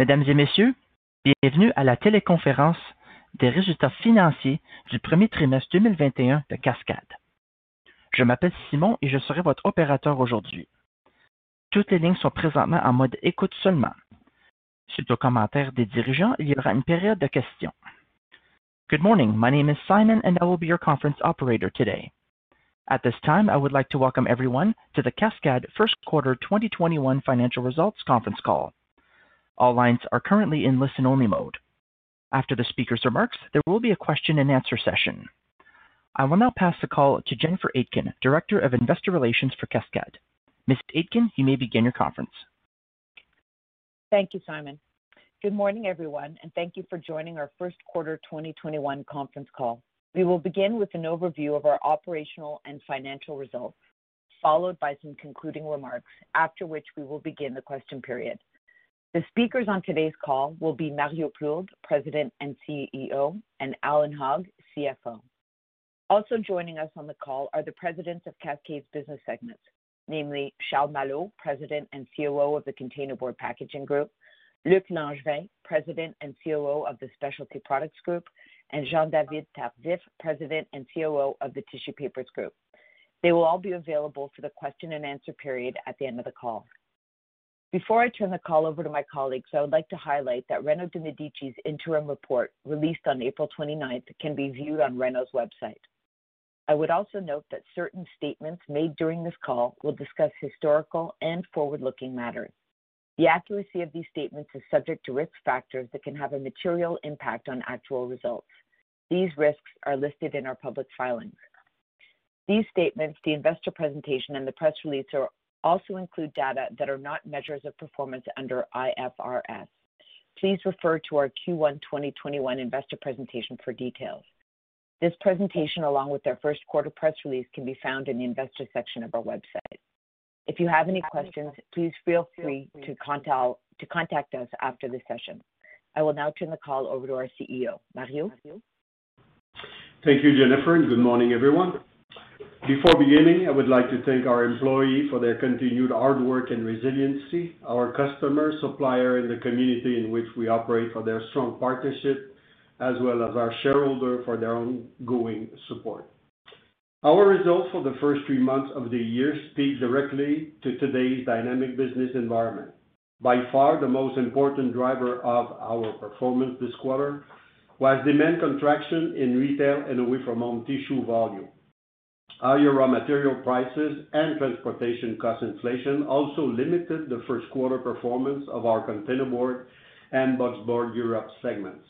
Mesdames et messieurs, bienvenue à la téléconférence des résultats financiers du premier trimestre 2021 de Cascades. Je m'appelle Simon et je serai votre opérateur aujourd'hui. Toutes les lignes sont présentement en mode écoute seulement. Suite aux commentaires des dirigeants, il y aura une période de questions. Good morning, my name is Simon and I will be your conference operator today. At this time, I would like to welcome everyone to the Cascade First Quarter 2021 Financial Results Conference Call. All lines are currently in listen-only mode. After the speaker's remarks, there will be a question-and-answer session. I will now pass the call to Jennifer Aitken, Director of Investor Relations for Cascade. Ms. Aitken, you may begin your conference. Thank you, Simon. Good morning, everyone, and thank you for joining our first quarter 2021 conference call. We will begin with an overview of our operational and financial results, followed by some concluding remarks, after which we will begin the question period. The speakers on today's call will be Mario Plourde, President and CEO, and Alain Hogg, CFO. Also joining us on the call are the presidents of Cascade's business segments, namely Charles Malo, President and COO of the Containerboard Packaging Group, Luc Langevin, President and COO of the Specialty Products Group, and Jean-David Tardif, President and COO of the Tissue Papers Group. They will all be available for the question and answer period at the end of the call. Before I turn the call over to my colleagues, I would like to highlight that Reno de Medici's interim report, released on April 29th, can be viewed on Reno's website. I would also note that certain statements made during this call will discuss historical and forward-looking matters. The accuracy of these statements is subject to risk factors that can have a material impact on actual results. These risks are listed in our public filings. These statements, the investor presentation, and the press release are also include data that are not measures of performance under IFRS. Please refer to our Q1 2021 investor presentation for details. This presentation, along with our first quarter press release, can be found in the investor section of our website. If you have any questions, please feel free to contact us after this session. I will now turn the call over to our CEO, Mario. Thank you, Jennifer, and good morning, everyone. Before beginning, I would like to thank our employees for their continued hard work and resiliency, our customer, supplier, and the community in which we operate for their strong partnership, as well as our shareholder for their ongoing support. Our results for the first 3 months of the year speak directly to today's dynamic business environment. By far, the most important driver of our performance this quarter was demand contraction in retail and away-from-home tissue volume. Higher raw material prices and transportation cost inflation also limited the first quarter performance of our containerboard and boxboard Europe segments.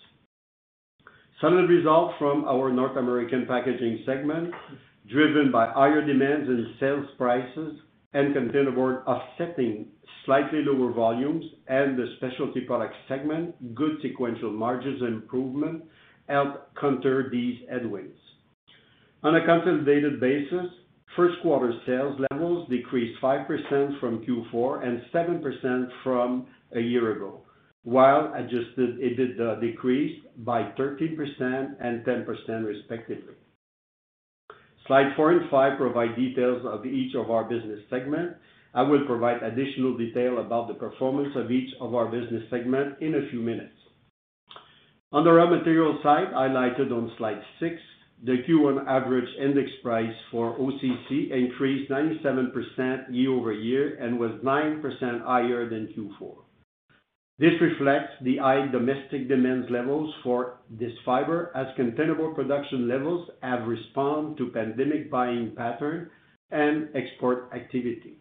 Solid results from our North American packaging segment, driven by higher demands in sales prices and containerboard offsetting slightly lower volumes, and the specialty products segment, good sequential margins improvement helped counter these headwinds. On a consolidated basis, first quarter sales levels decreased 5% from Q4 and 7% from a year ago, while adjusted EBITDA decreased by 13% and 10% respectively. Slide 4 and 5 provide details of each of our business segments. I will provide additional detail about the performance of each of our business segments in a few minutes. On the raw material side, highlighted on slide 6, the Q1 average index price for OCC increased 97% year-over-year and was 9% higher than Q4. This reflects the high domestic demand levels for this fiber as containerboard production levels have responded to pandemic buying pattern and export activity.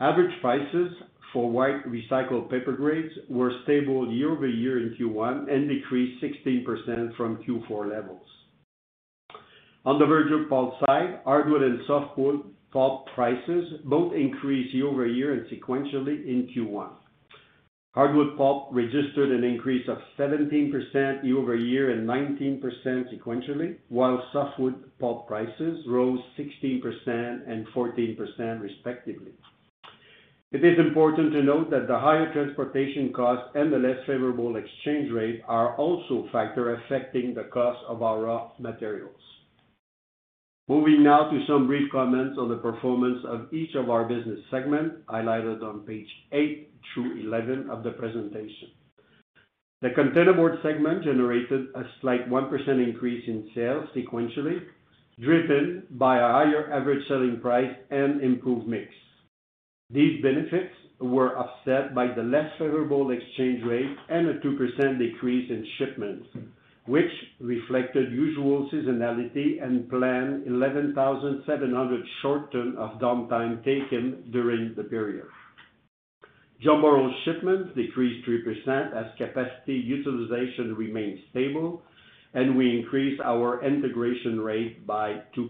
Average prices for white recycled paper grades were stable year-over-year in Q1 and decreased 16% from Q4 levels. On the virgin pulp side, hardwood and softwood pulp prices both increased year-over-year and sequentially in Q1. Hardwood pulp registered an increase of 17% year-over-year and 19% sequentially, while softwood pulp prices rose 16% and 14% respectively. It is important to note that the higher transportation costs and the less favorable exchange rate are also factors affecting the cost of our raw materials. Moving now to some brief comments on the performance of each of our business segments, highlighted on page 8 through 11 of the presentation. The containerboard segment generated a slight 1% increase in sales sequentially, driven by a higher average selling price and improved mix. These benefits were offset by the less favorable exchange rate and a 2% decrease in shipments, which reflected usual seasonality and planned 11,700 short ton of downtime taken during the period. Jumbo roll shipments decreased 3% as capacity utilization remained stable, and we increased our integration rate by 2%.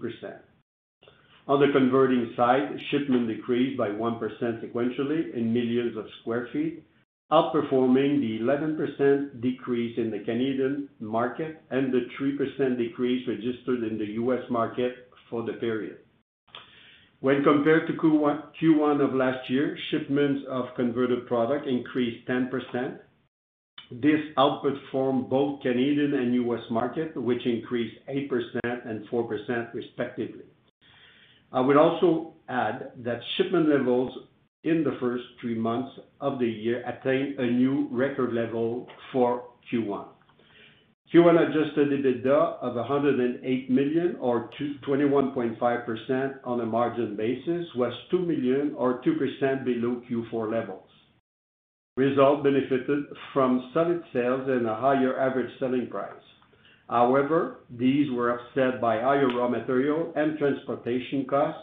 On the converting side, shipment decreased by 1% sequentially in millions of square feet, outperforming the 11% decrease in the Canadian market and the 3% decrease registered in the U.S. market for the period. When compared to Q1 of last year, shipments of converted product increased 10%. This outperformed both Canadian and U.S. market, which increased 8% and 4% respectively. I would also add that shipment levels in the first 3 months of the year attained a new record level for Q1. Q1 adjusted EBITDA of 108 million or 21.5% on a margin basis was 2 million or 2% below Q4 levels. Result benefited from solid sales and a higher average selling price. However, these were offset by higher raw material and transportation costs,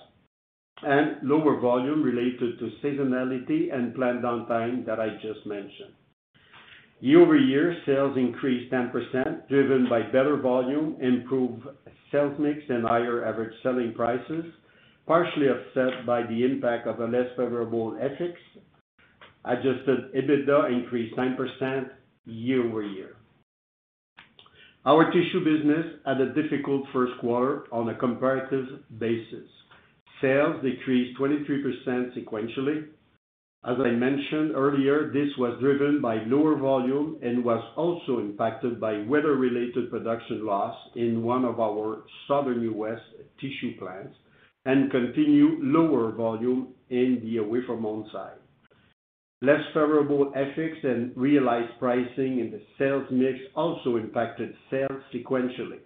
and lower volume related to seasonality and plant downtime that I just mentioned. Year-over-year, sales increased 10%, driven by better volume, improved sales mix, and higher average selling prices, partially offset by the impact of a less favorable FX. Adjusted EBITDA increased 9% year-over-year. Our tissue business had a difficult first quarter on a comparative basis. Sales decreased 23% sequentially. As I mentioned earlier, this was driven by lower volume and was also impacted by weather-related production loss in one of our southern U.S. tissue plants and continued lower volume in the away-from-home side. Less favorable FX and realized pricing in the sales mix also impacted sales sequentially.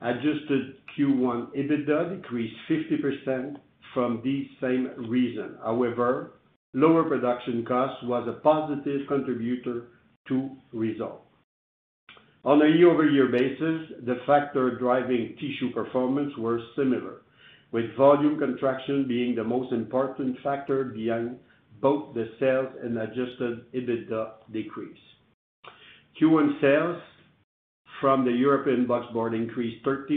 Adjusted Q1 EBITDA decreased 50% from these same reasons. However, lower production costs was a positive contributor to results. On a year-over-year basis, the factors driving tissue performance were similar, with volume contraction being the most important factor behind both the sales and adjusted EBITDA decrease. Q1 sales from the European boxboard increased 13%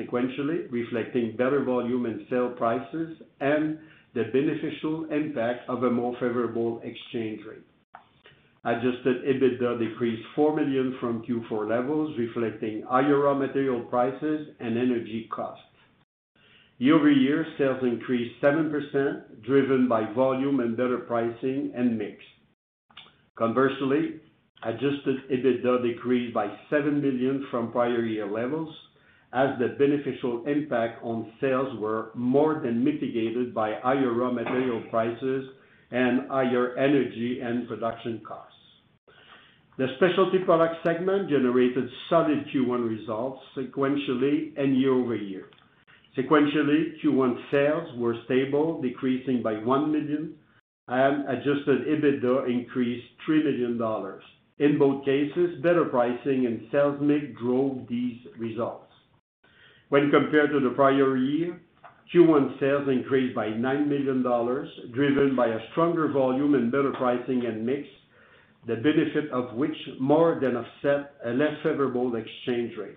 sequentially, reflecting better volume and sale prices and the beneficial impact of a more favorable exchange rate. Adjusted EBITDA decreased 4 million from Q4 levels, reflecting higher raw material prices and energy costs. Year-over-year, sales increased 7%, driven by volume and better pricing and mix. Conversely, adjusted EBITDA decreased by 7 million from prior year levels, as the beneficial impact on sales were more than mitigated by higher raw material prices and higher energy and production costs. The specialty product segment generated solid Q1 results sequentially and year-over-year. Sequentially, Q1 sales were stable, decreasing by 1 million, and adjusted EBITDA increased $3 million. In both cases, better pricing and sales mix drove these results. When compared to the prior year, Q1 sales increased by $9 million, driven by a stronger volume and better pricing and mix, the benefit of which more than offset a less favorable exchange rate.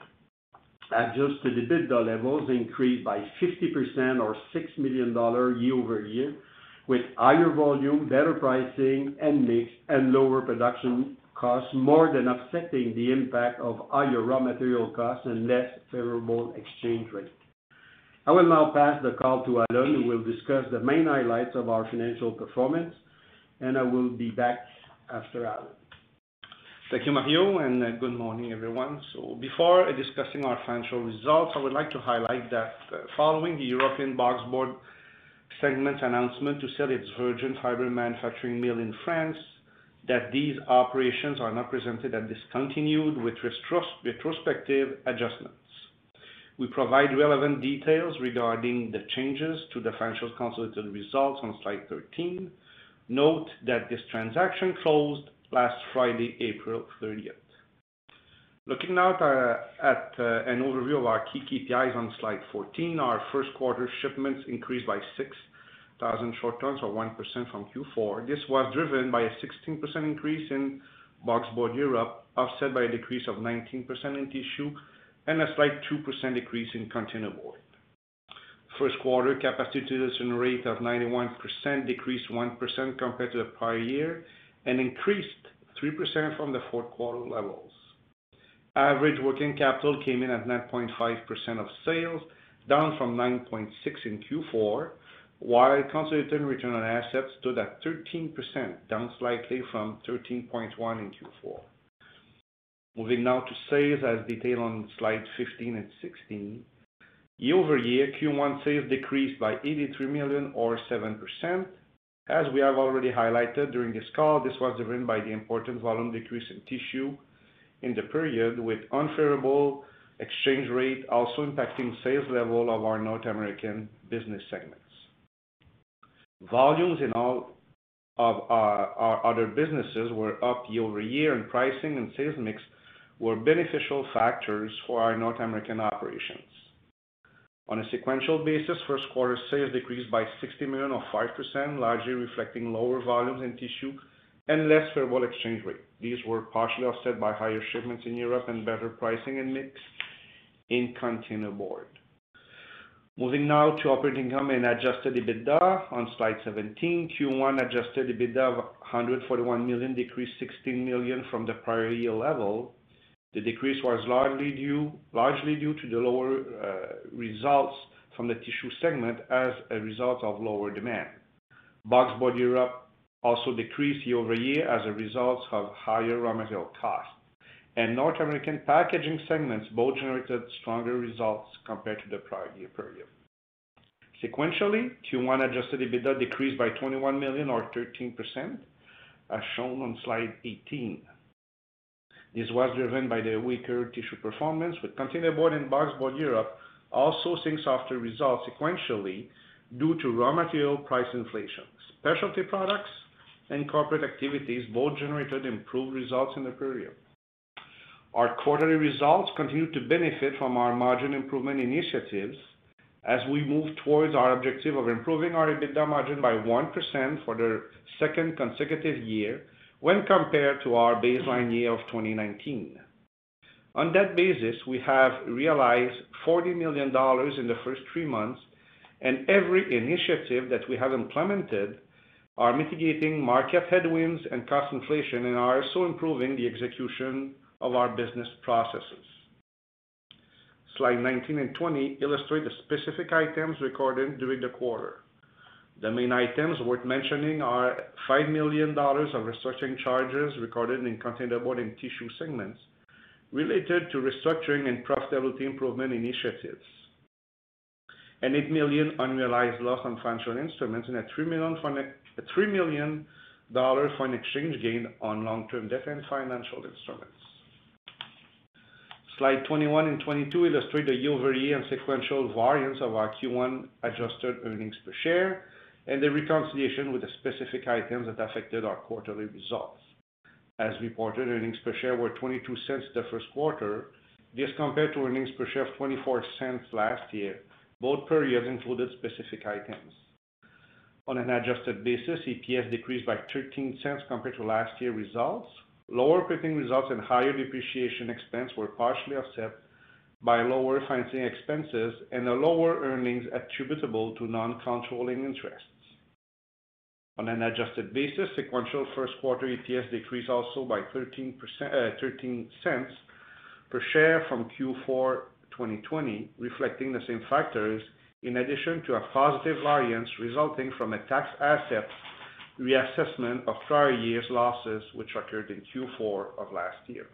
Adjusted EBITDA levels increased by 50% or $6 million year over year, with higher volume, better pricing and mix, and lower production costs, more than offsetting the impact of higher raw material costs and less favorable exchange rate. I will now pass the call to Alain, who will discuss the main highlights of our financial performance, and I will be back after Alain. Thank you, Mario, and good morning, everyone. So before discussing our financial results, I would like to highlight that following the European Boxboard segment's announcement to sell its virgin fiber manufacturing mill in France, that these operations are now presented as discontinued with retrospective adjustments. We provide relevant details regarding the changes to the financial consolidated results on slide 13. Note that this transaction closed last Friday, April 30th. Looking now at an overview of our key KPIs on slide 14, our first quarter shipments increased by 6,000 short tons, or 1% from Q4. This was driven by a 16% increase in boxboard Europe, offset by a decrease of 19% in tissue, and a slight 2% decrease in containerboard. First quarter capacity utilization rate of 91% decreased 1% compared to the prior year, and increased 3% from the fourth quarter levels. Average working capital came in at 9.5% of sales, down from 9.6% in Q4, while consolidated return on assets stood at 13%, down slightly from 13.1% in Q4. Moving now to sales as detailed on slides 15 and 16. Year over year, Q1 sales decreased by 83 million or 7%. As we have already highlighted during this call, this was driven by the important volume decrease in tissue in the period, with unfavorable exchange rate also impacting sales level of our North American business segments. Volumes in all of our other businesses were up year over year, and pricing and sales mix were beneficial factors for our North American operations. On a sequential basis, first quarter sales decreased by 60 million or 5%, largely reflecting lower volumes in tissue and less favorable exchange rate. These were partially offset by higher shipments in Europe and better pricing and mix in containerboard. Moving now to operating income and adjusted EBITDA on slide 17. Q1 adjusted EBITDA of 141 million decreased 16 million from the prior year level. The decrease was largely due to the lower results from the tissue segment as a result of lower demand. Boxboard Europe also decreased year over year as a result of higher raw material costs. And North American packaging segments both generated stronger results compared to the prior year period. Sequentially, Q1 adjusted EBITDA decreased by 21 million or 13%, as shown on slide 18. This was driven by the weaker tissue performance, with containerboard and boxboard Europe also seeing softer results sequentially due to raw material price inflation. Specialty products and corporate activities both generated improved results in the period. Our quarterly results continue to benefit from our margin improvement initiatives as we move towards our objective of improving our EBITDA margin by 1% for the second consecutive year when compared to our baseline year of 2019. On that basis, we have realized $40 million in the first 3 months, and every initiative that we have implemented are mitigating market headwinds and cost inflation, and are also improving the execution of our business processes. Slide 19 and 20 illustrate the specific items recorded during the quarter. The main items worth mentioning are $5 million of restructuring charges recorded in containerboard and tissue segments related to restructuring and profitability improvement initiatives, an 8 million unrealized loss on financial instruments, and a $3 million foreign exchange gain on long-term debt and financial instruments. Slide 21 and 22 illustrate the year-over-year and sequential variance of our Q1 adjusted earnings per share and the reconciliation with the specific items that affected our quarterly results. As reported, earnings per share were 22 cents the first quarter. This compared to earnings per share of 24 cents last year. Both periods included specific items. On an adjusted basis, EPS decreased by 13 cents compared to last year's results. Lower operating results and higher depreciation expense were partially offset by lower financing expenses and a lower earnings attributable to non-controlling interests. On an adjusted basis, sequential first quarter EPS decreased also by 13 cents per share from Q4 2020, reflecting the same factors, in addition to a positive variance resulting from a tax asset reassessment of prior year's losses, which occurred in Q4 of last year.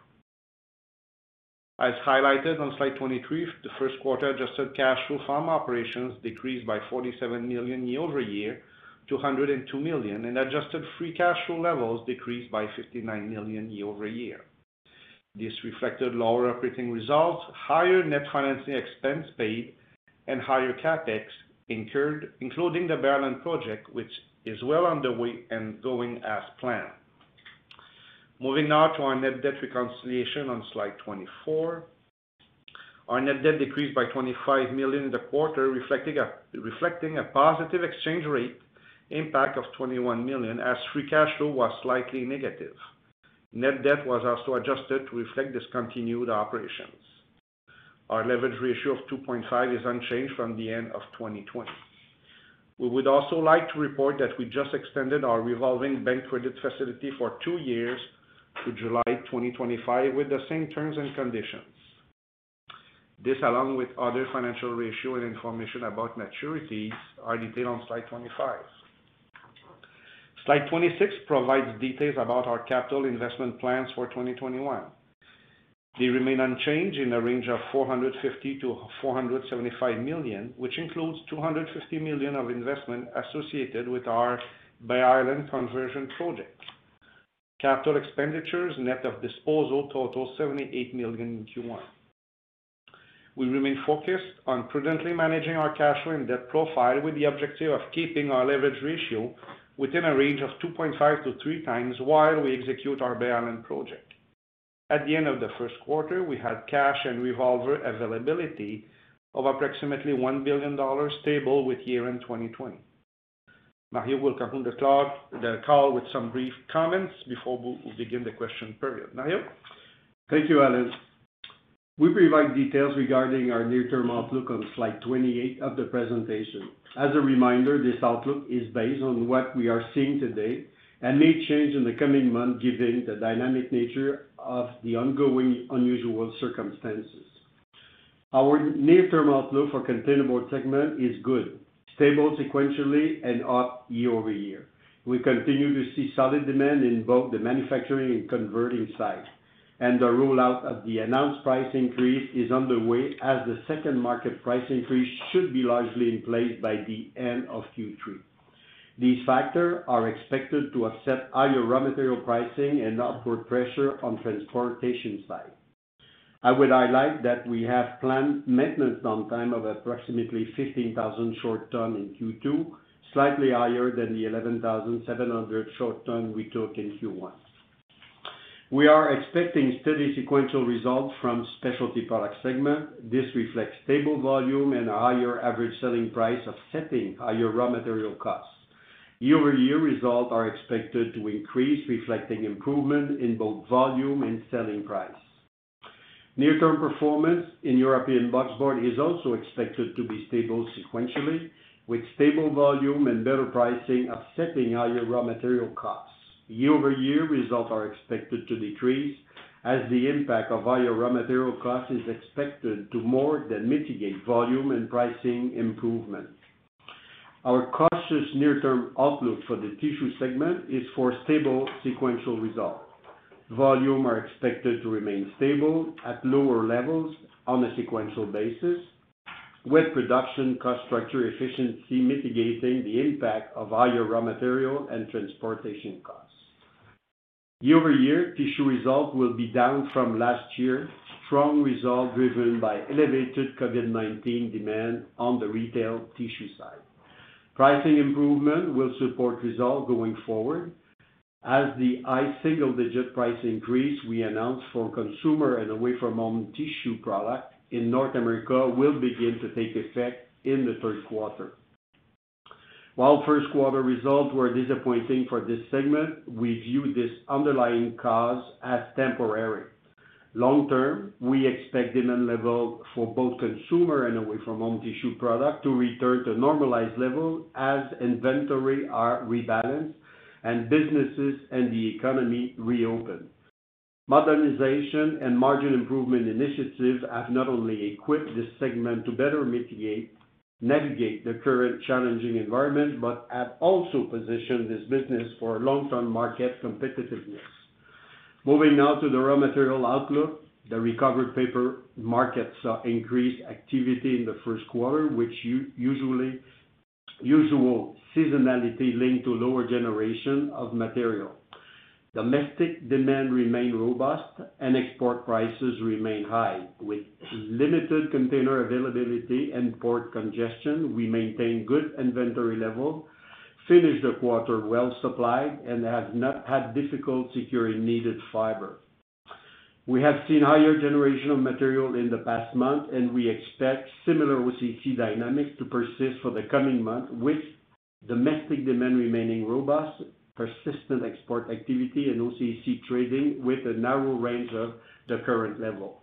As highlighted on slide 23, the first quarter adjusted cash flow from operations decreased by 47 million year over year to 102 million, and adjusted free cash flow levels decreased by 59 million year over year. This reflected lower operating results, higher net financing expense paid, and higher capex incurred, including the Bear Island project, which is well underway and going as planned. Moving now to our net debt reconciliation on slide 24. Our net debt decreased by 25 million in the quarter, reflecting a positive exchange rate impact of 21 million, as free cash flow was slightly negative. Net debt was also adjusted to reflect discontinued operations. Our leverage ratio of 2.5 is unchanged from the end of 2020. We would also like to report that we just extended our revolving bank credit facility for 2 years to July 2025 with the same terms and conditions. This, along with other financial ratio and information about maturities, are detailed on slide 25. Slide 26 provides details about our capital investment plans for 2021. They remain unchanged in a range of 450 to 475 million, which includes 250 million of investment associated with our Bay Island conversion project. Capital expenditures net of disposal total 78 million in Q1. We remain focused on prudently managing our cash flow and debt profile with the objective of keeping our leverage ratio within a range of 2.5 to 3 times while we execute our Bay Island project. At the end of the first quarter, we had cash and revolver availability of approximately $1 billion, stable with year-end 2020. Mario will conclude the call with some brief comments before we begin the question period. Mario? Thank you, Alain. We provide details regarding our near-term outlook on slide 28 of the presentation. As a reminder, this outlook is based on what we are seeing today and may change in the coming month given the dynamic nature of the ongoing unusual circumstances. Our near-term outlook for containerboard segment is good, stable sequentially and up year over year. We continue to see solid demand in both the manufacturing and converting side, and the rollout of the announced price increase is underway as the second market price increase should be largely in place by the end of Q3. These factors are expected to offset higher raw material pricing and upward pressure on transportation side. I would highlight that we have planned maintenance downtime of approximately 15,000 short ton in Q2, slightly higher than the 11,700 short ton we took in Q1. We are expecting steady sequential results from specialty product segment. This reflects stable volume and a higher average selling price offsetting higher raw material costs. Year-over-year results are expected to increase, reflecting improvement in both volume and selling price. Near-term performance in European boxboard is also expected to be stable sequentially, with stable volume and better pricing offsetting higher raw material costs. Year-over-year results are expected to decrease, as the impact of higher raw material costs is expected to more than mitigate volume and pricing improvement. Our cautious near-term outlook for the tissue segment is for stable sequential results. Volume are expected to remain stable at lower levels on a sequential basis, with production cost structure efficiency mitigating the impact of higher raw material and transportation costs. Year-over-year, tissue results will be down from last year. Strong result driven by elevated COVID-19 demand on the retail tissue side. Pricing improvement will support results going forward, as the high single-digit price increase we announced for consumer and away-from-home tissue product in North America will begin to take effect in the third quarter. While first quarter results were disappointing for this segment, we view this underlying cause as temporary. Long term, we expect demand level for both consumer and away-from-home tissue product to return to normalized level as inventory are rebalanced and businesses and the economy reopen. Modernization and margin improvement initiatives have not only equipped this segment to better navigate the current challenging environment, but have also positioned this business for long-term market competitiveness. Moving now to the raw material outlook, the recovered paper market saw increased activity in the first quarter, which usual seasonality linked to lower generation of material. Domestic demand remained robust and export prices remain high. With limited container availability and port congestion, we maintain good inventory level, finished the quarter well supplied, and have not had difficulty securing needed fiber. We have seen higher generation of material in the past month, and we expect similar OCC dynamics to persist for the coming month, with domestic demand remaining robust, persistent export activity, and OCC trading with a narrow range of the current level.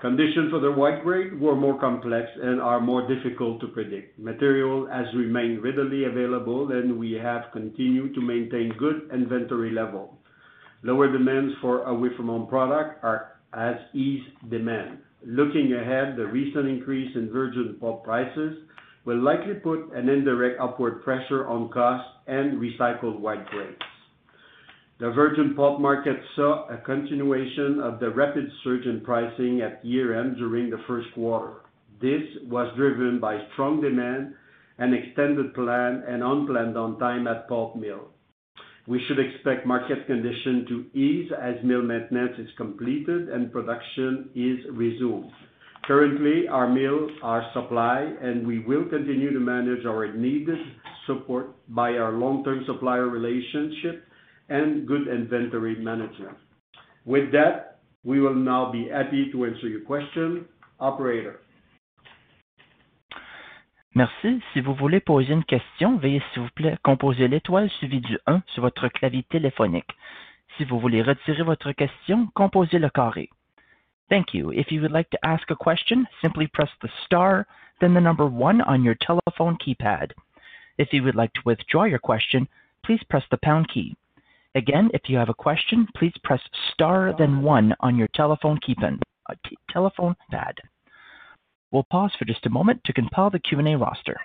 Conditions for the white grade were more complex and are more difficult to predict. Material has remained readily available, and we have continued to maintain good inventory level. Lower demands for away-from-home product has eased demand. Looking ahead, the recent increase in virgin pulp prices will likely put an indirect upward pressure on costs and recycled white grades. The virgin pulp market saw a continuation of the rapid surge in pricing at year-end during the first quarter. This was driven by strong demand and extended planned and unplanned downtime at pulp mills. We should expect market conditions to ease as mill maintenance is completed and production is resumed. Currently, our mills are supplied, and we will continue to manage our needed support by our long-term supplier relationship and good inventory management. With that, we will now be happy to answer your question. Operator. Merci. Si vous voulez poser une question, veuillez s'il vous plaît composer l'étoile suivie du 1 sur votre clavier téléphonique. Si vous voulez retirer votre question, composez le carré. Thank you. If you would like to ask a question, simply press the star, then the number 1 on your telephone keypad. If you would like to withdraw your question, please press the pound key. Again, if you have a question, please press star, then 1 on your telephone pad. We'll pause for just a moment to compile the Q&A roster.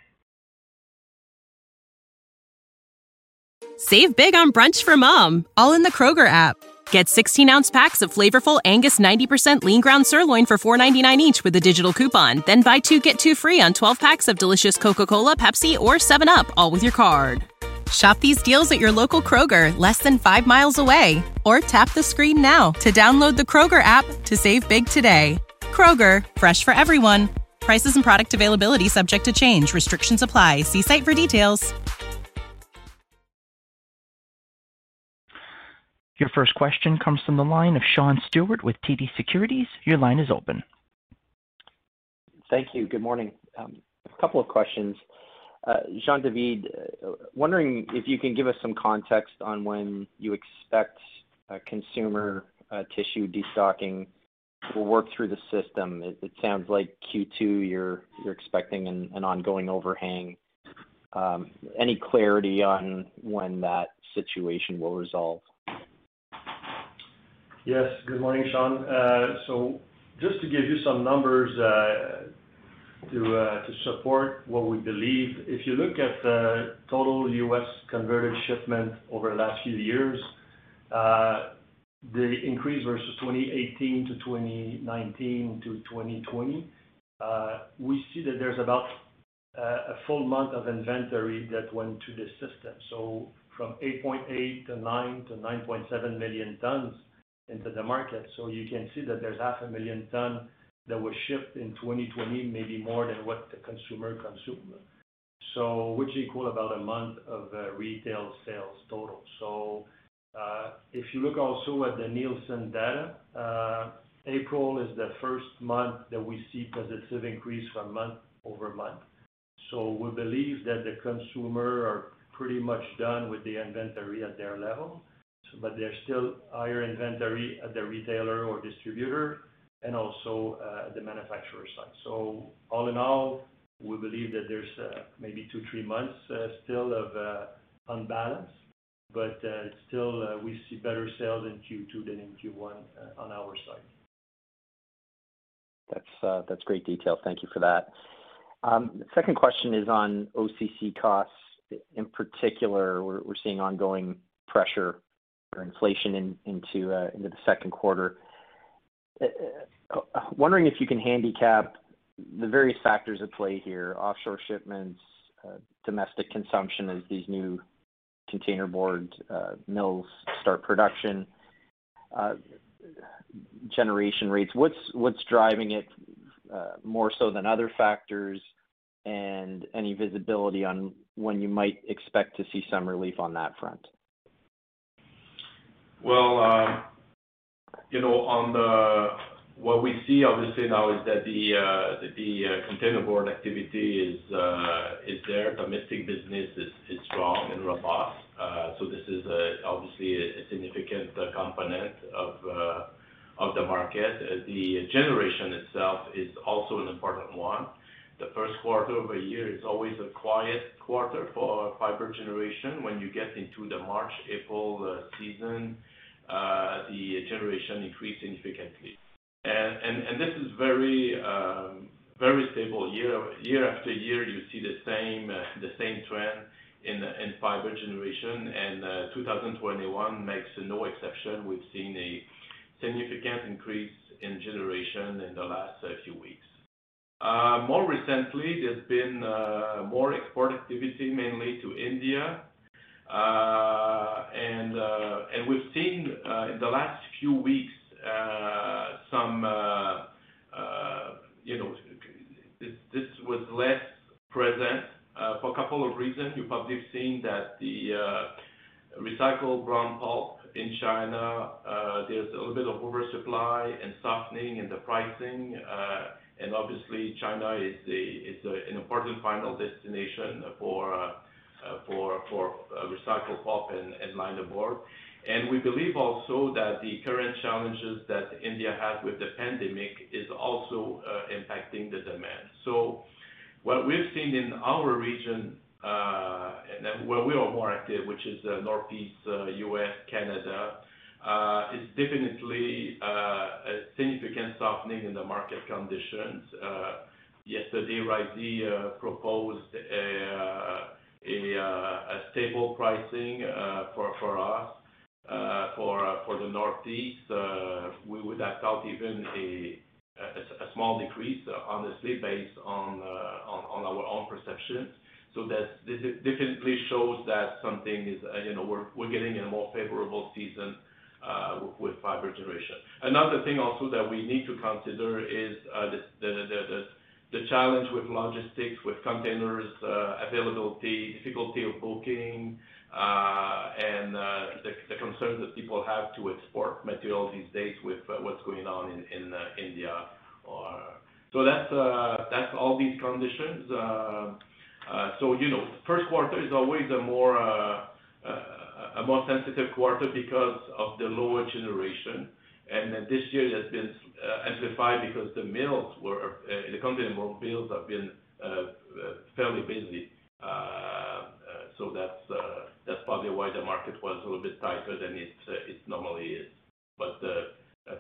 Save big on brunch for mom, all in the Kroger app. Get 16-ounce packs of flavorful Angus 90% lean ground sirloin for $4.99 each with a digital coupon. Then buy 2, get 2 free on 12 packs of delicious Coca-Cola, Pepsi, or 7-Up, all with your card. Shop these deals at your local Kroger, less than 5 miles away. Or tap the screen now to download the Kroger app to save big today. Kroger, fresh for everyone. Prices and product availability subject to change. Restrictions apply. See site for details. Your first question comes from the line of Sean Stewart with TD Securities. Your line is open. Thank you. Good morning. A couple of questions. Jean-David, wondering if you can give us some context on when you expect consumer tissue destocking will work through the system. It sounds like Q2 you're expecting an ongoing overhang. Any clarity on when that situation will resolve? Yes, good morning, Sean. So just to give you some numbers to support what we believe, if you look at the total U.S. converted shipment over the last few years, the increase versus 2018 to 2019 to 2020, we see that there's about a full month of inventory that went to the system. So from 8.8 to 9 to 9.7 million tons into the market. So you can see that there's 500,000 tons that was shipped in 2020, maybe more than what the consumer consumed. So which equal about a month of retail sales total. So if you look also at the Nielsen data, April is the first month that we see positive increase from month over month. So we believe that the consumer are pretty much done with the inventory at their level. but there's still higher inventory at the retailer or distributor and also the manufacturer side. So all in all, we believe that there's maybe 2-3 months still of unbalance, but still we see better sales in Q2 than in Q1 on our side. That's great detail. Thank you for that. Second question is on OCC costs. In particular, we're seeing ongoing pressure or inflation into the second quarter. Wondering if you can handicap the various factors at play here: offshore shipments, domestic consumption as these new containerboard mills start production, generation rates. What's driving it more so than other factors, and any visibility on when you might expect to see some relief on that front? Well, on what we see obviously now is that the containerboard activity is there. Domestic business is strong and robust. So this is obviously a significant component of the market. The generation itself is also an important one. The first quarter of a year is always a quiet quarter for fiber generation. When you get into the March, April season, the generation increased significantly. And this is very stable year after year. You see the same trend in fiber generation, and 2021 makes no exception. We've seen a significant increase in generation in the last few weeks. More recently, there's been more export activity, mainly to India, and we've seen in the last few weeks some this was less present for a couple of reasons. You've probably seen that the recycled brown pulp in China, there's a little bit of oversupply and softening in the pricing, and obviously China is an important final destination for recycled pulp and linerboard. And we believe also that the current challenges that India has with the pandemic is also impacting the demand. So what we've seen in our region, and then where we are more active, which is the Northeast U.S., Canada, is definitely a significant softening in the market conditions. Yesterday, RISE proposed a stable pricing for us. For the Northeast, we would have thought even a small decrease, honestly, based on our own perceptions. So that definitely shows that something is, we're getting a more favorable season with fiber generation. Another thing also that we need to consider is the challenge with logistics, with containers, availability, difficulty of booking, and the concerns that people have to export material these days with what's going on in India. So that's all these conditions. So first quarter is always a more sensitive quarter because of the lower generation, and this year it has been amplified because the containerboard mills have been fairly busy. So that's probably why the market was a little bit tighter than it normally is. But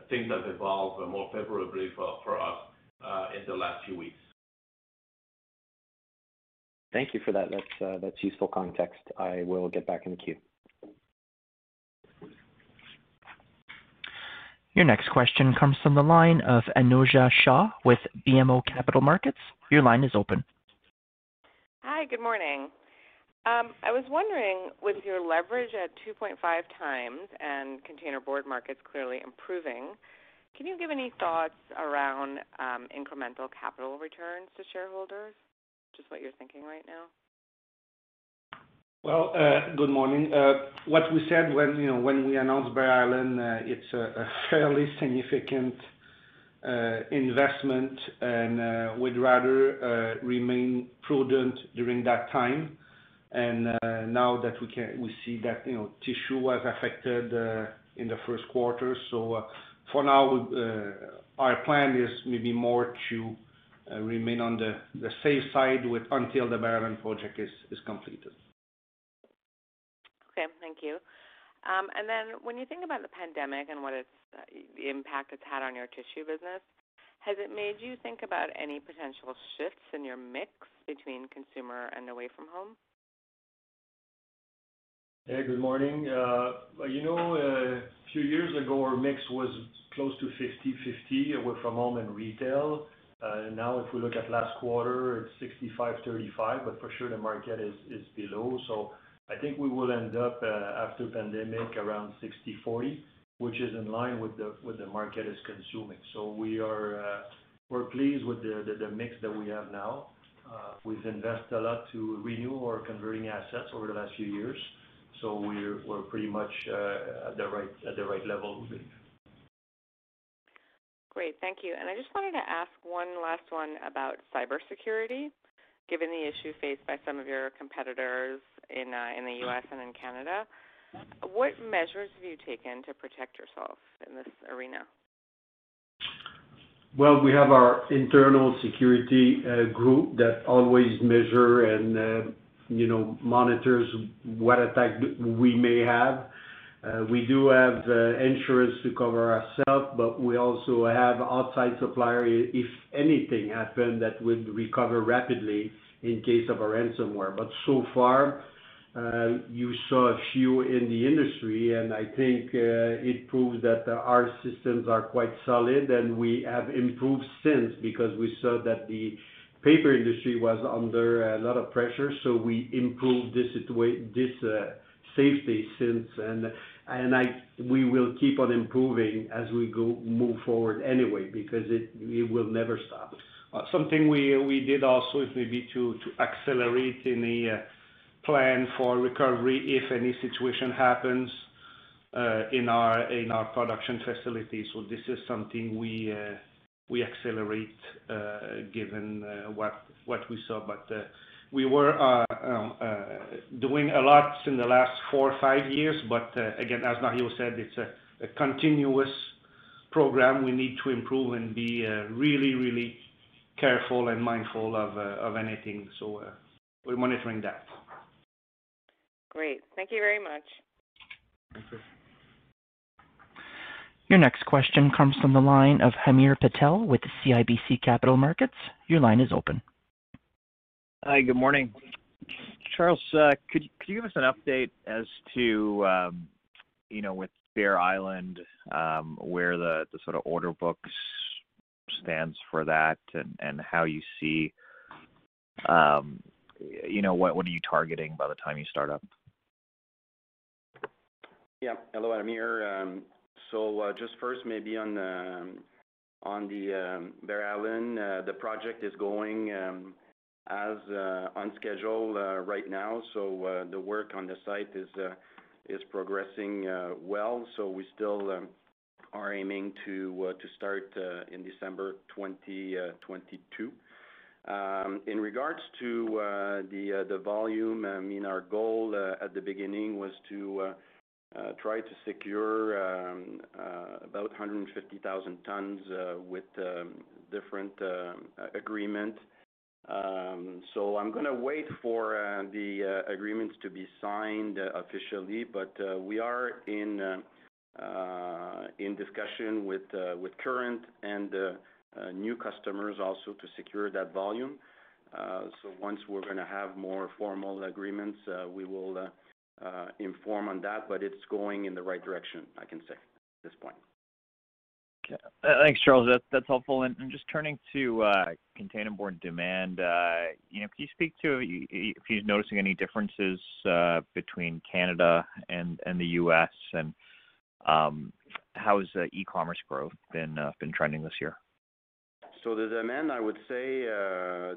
things have evolved more favorably for us in the last few weeks. Thank you for that. That's useful context. I will get back in the queue. Your next question comes from the line of Anuja Shah with BMO Capital Markets. Your line is open. Hi, good morning. I was wondering, with your leverage at 2.5 times and container board markets clearly improving, can you give any thoughts around incremental capital returns to shareholders? Just what you're thinking right now. Well, good morning. What we said when we announced Bear Island, it's a fairly significant investment, and we'd rather remain prudent during that time. And now that we see that tissue was affected in the first quarter, so for now our plan is maybe more to remain on the safe side with until the Bear Island project is completed. Okay, thank you. And then when you think about the pandemic and what it's the impact it's had on your tissue business, has it made you think about any potential shifts in your mix between consumer and away from home? Hey, good morning. A few years ago, our mix was close to 50-50 away from home and retail. Now, if we look at last quarter, it's 65-35, but for sure the market is below. So I think we will end up after pandemic around 60-40, which is in line with the market is consuming. So we are we're pleased with the mix that we have now. We've invested a lot to renew our converting assets over the last few years, so we're pretty much at the right level, we believe. Great, thank you. And I just wanted to ask one last one about cybersecurity, given the issue faced by some of your competitors in the U.S. and in Canada. What measures have you taken to protect yourself in this arena? Well, we have our internal security group that always measure and monitors what attack we may have. We do have insurance to cover ourselves, but we also have outside supplier if anything happened that would recover rapidly in case of a ransomware. But so far, you saw a few in the industry, and I think it proves that our systems are quite solid, and we have improved since because we saw that the paper industry was under a lot of pressure, so we improved this safety since, and we will keep on improving as we move forward anyway, because it will never stop. Something we did also is maybe to accelerate in the plan for recovery if any situation happens in our production facilities. So this is something we accelerate given what we saw. But we were doing a lot in the last 4 or 5 years. But again, as Mario said, it's a continuous program. We need to improve and be really, really careful and mindful of anything. So we're monitoring that. Great. Thank you very much. Thank you. Your next question comes from the line of Hamir Patel with CIBC Capital Markets. Your line is open. Hi, good morning. Charles, could you give us an update as to, with Bear Island, where the sort of order books stands for that and how you see, what are you targeting by the time you start up? Yeah. Hello, Amir. So just first, maybe on the Bear Island, the project is going as on schedule right now. So the work on the site is progressing well. So we still are aiming to start in December 2022. In regards to the volume, I mean, our goal at the beginning was to try to secure about 150,000 tons with different agreement. So I'm going to wait for the agreements to be signed officially, but we are in discussion with current and new customers also to secure that volume. So once we're going to have more formal agreements, we will inform on that, but it's going in the right direction, I can say, at this point. Okay. Thanks, Charles. That's helpful. And just turning to containerboard demand, can you speak to if you're noticing any differences between Canada and the U.S., and how has e-commerce growth been trending this year? So the demand, I would say,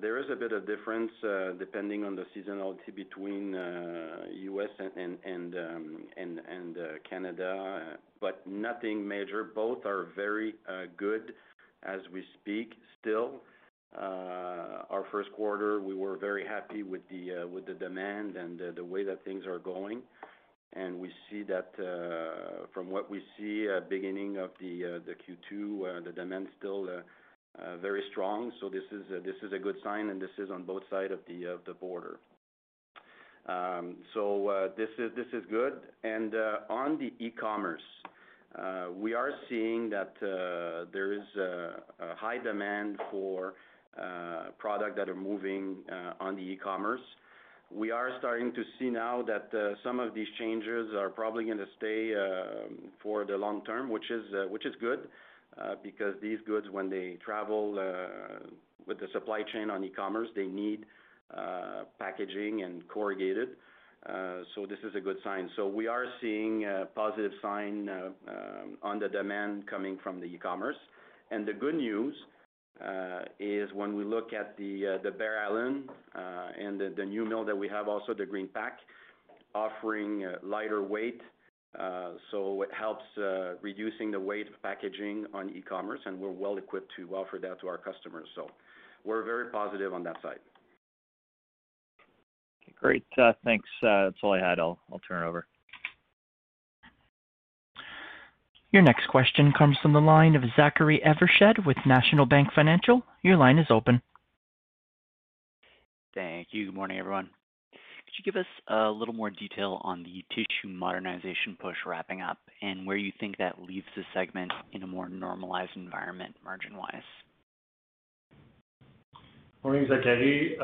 there is a bit of difference depending on the seasonality between U.S. and Canada, but nothing major. Both are very good as we speak still. Our first quarter, we were very happy with the demand and the way that things are going, and we see that from what we see beginning of the Q2, the demand still very strong. So this is a good sign, and this is on both sides of the border. This is good. And on the e-commerce, we are seeing that there is a high demand for product that are moving on the e-commerce. We are starting to see now that some of these changes are probably going to stay for the long term, which is good, because these goods, when they travel with the supply chain on e-commerce, they need packaging and corrugated. So this is a good sign. So we are seeing a positive sign on the demand coming from the e-commerce. And the good news is when we look at the Bear Island and the new mill that we have, also the Green Pack, offering lighter weight. So it helps reducing the weight of packaging on e-commerce, and we're well equipped to offer that to our customers. So we're very positive on that side. Great. Thanks. That's all I had. I'll turn it over. Your next question comes from the line of Zachary Evershed with National Bank Financial. Your line is open. Thank you. Good morning, everyone. Could you give us a little more detail on the tissue modernization push wrapping up and where you think that leaves the segment in a more normalized environment margin-wise? Morning, Zachary.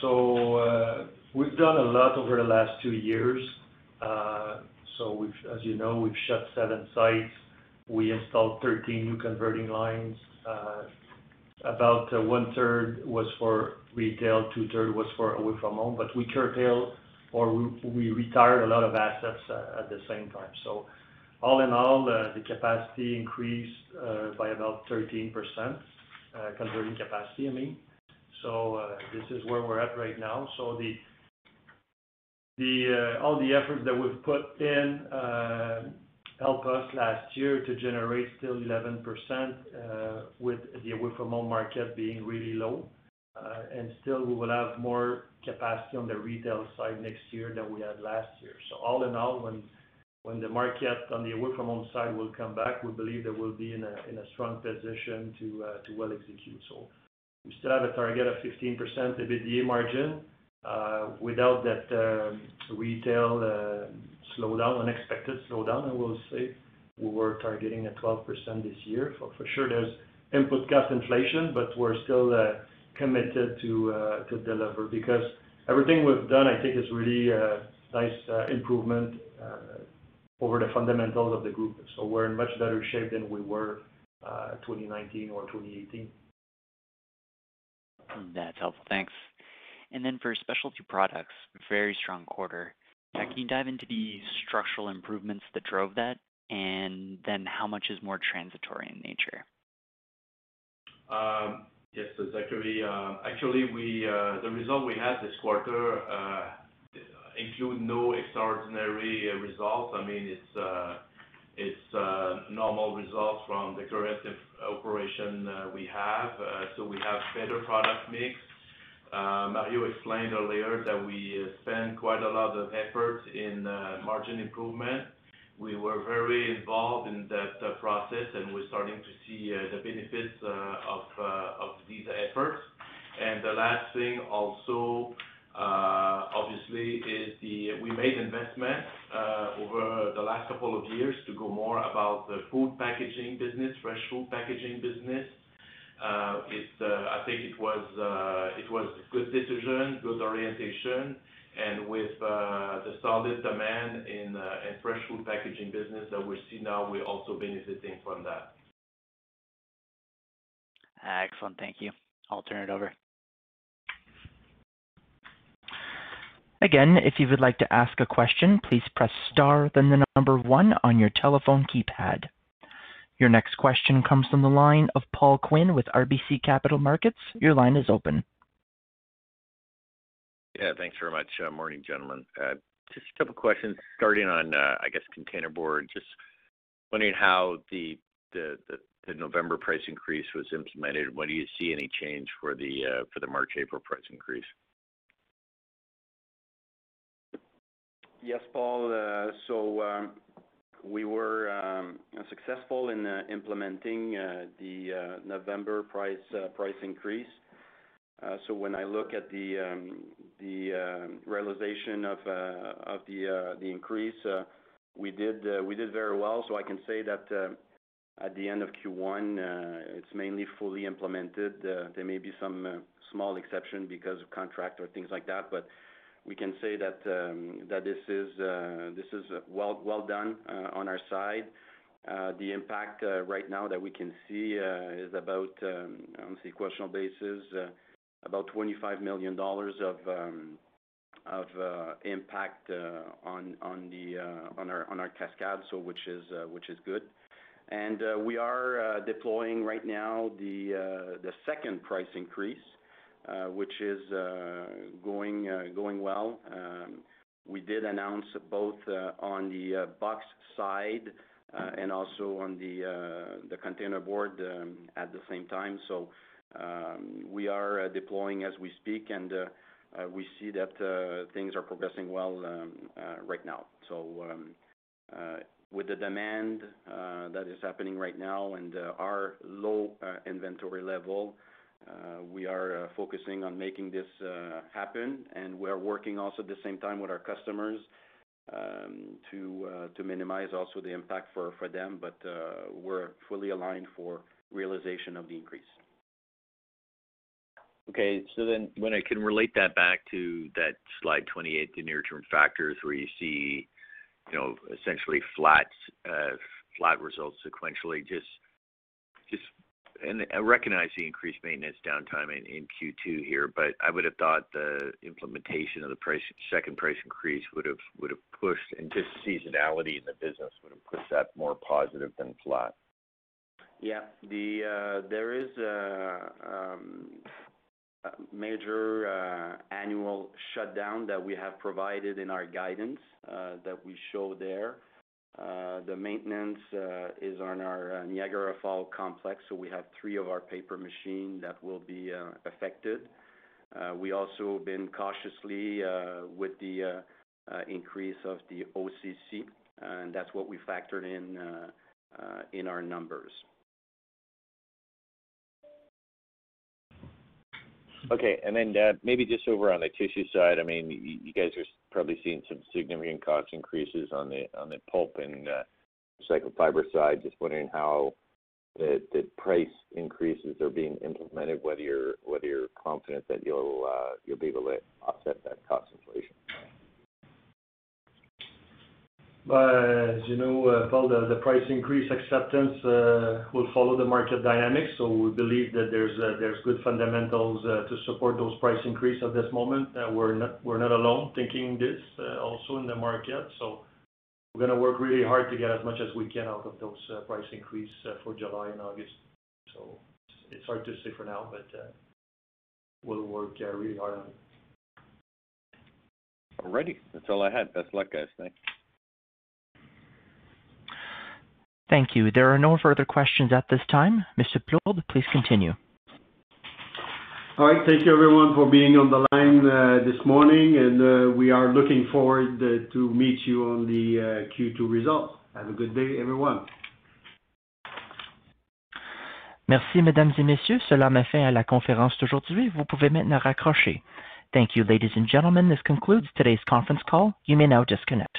So we've done a lot over the last 2 years. So we've, as you know, we've shut 7 sites. We installed 13 new converting lines. About 1/3 was for retail, 2/3 was for away from home. But we curtailed or we retired a lot of assets at the same time. So all in all, the capacity increased by about 13%, converting capacity, I mean. So this is where we're at right now. So all the efforts that we've put in helped us last year to generate still 11%, with the away from home market being really low, and still we will have more capacity on the retail side next year than we had last year. So all in all, when the market on the away from home side will come back, we believe that we'll be in a strong position to well execute. So we still have a target of 15% EBITDA margin. Without that retail slowdown, unexpected slowdown, I will say, we were targeting at 12% this year. For sure, there's input cost inflation, but we're still committed to deliver, because everything we've done, I think, is really a nice improvement over the fundamentals of the group. So we're in much better shape than we were 2019 or 2018. That's helpful. Thanks. And then for specialty products, very strong quarter. Now, can you dive into the structural improvements that drove that, and then how much is more transitory in nature? Yes, Zachary. Actually, the result we had this quarter include no extraordinary results. I mean, it's normal results from the current operation we have. So we have better product mix. Mario explained earlier that we spent quite a lot of effort in margin improvement. We were very involved in that process, and we're starting to see the benefits of these efforts. And the last thing also, obviously, is we made investments over the last couple of years to go more about the food packaging business, fresh food packaging business. I think it was a good decision, good orientation, and with the solid demand in fresh food packaging business that we see now, we're also benefiting from that. Excellent, thank you. I'll turn it over. Again, if you would like to ask a question, please press star, then the number 1 on your telephone keypad. Your next question comes from the line of Paul Quinn with RBC Capital Markets. Your line is open. Yeah, thanks very much. Morning, gentlemen. Just a couple questions, starting on, I guess, containerboard. Just wondering how the the November price increase was implemented, when do you see any change for the March-April price increase? Yes, Paul. We were successful in implementing the November price increase. So when I look at the realization of the increase, we did very well. So I can say that at the end of Q1, it's mainly fully implemented. There may be some small exception because of contract or things like that, but we can say that this is well done on our side. The impact right now that we can see is about on a sequential basis about $25 million of impact on our Cascades, so which is good. And we are deploying right now the second price increase. Which is going well. We did announce both on the box side and also on the container board at the same time. So we are deploying as we speak, and we see that things are progressing well right now. So with the demand that is happening right now and our low inventory level, we are focusing on making this happen, and we are working also at the same time with our customers to minimize also the impact for them, but we're fully aligned for realization of the increase. Okay, so then when I can relate that back to that slide 28, the near-term factors where you see, you know, essentially flat results sequentially, just and I recognize the increased maintenance downtime in Q2 here, but I would have thought the implementation of the second price increase would have pushed, and just seasonality in the business would have pushed that more positive than flat. Yeah, there is a major annual shutdown that we have provided in our guidance that we show there. The maintenance is on our Niagara Falls complex, so we have 3 of our paper machines that will be affected. We also been cautiously with the increase of the OCC, and that's what we factored in our numbers. Okay, and then maybe just over on the tissue side, I mean, you guys are probably seeing some significant cost increases on the pulp and recycled fiber side. Just wondering how the price increases are being implemented. Whether you're confident that you'll be able to offset that cost inflation. As you know, Paul, the price increase acceptance will follow the market dynamics. So we believe that there's good fundamentals to support those price increase at this moment. We're not alone thinking this also in the market. So we're going to work really hard to get as much as we can out of those price increase for July and August. So it's hard to say for now, but we'll work really hard on it. Alrighty, that's all I had. Best luck, guys. Thanks. Thank you. There are no further questions at this time. Mr. Plourde, please continue. All right. Thank you, everyone, for being on the line this morning, and we are looking forward to meet you on the Q2 results. Have a good day, everyone. Merci, mesdames et messieurs. Cela met fin à la conférence d'aujourd'hui. Vous pouvez maintenant raccrocher. Thank you, ladies and gentlemen. This concludes today's conference call. You may now disconnect.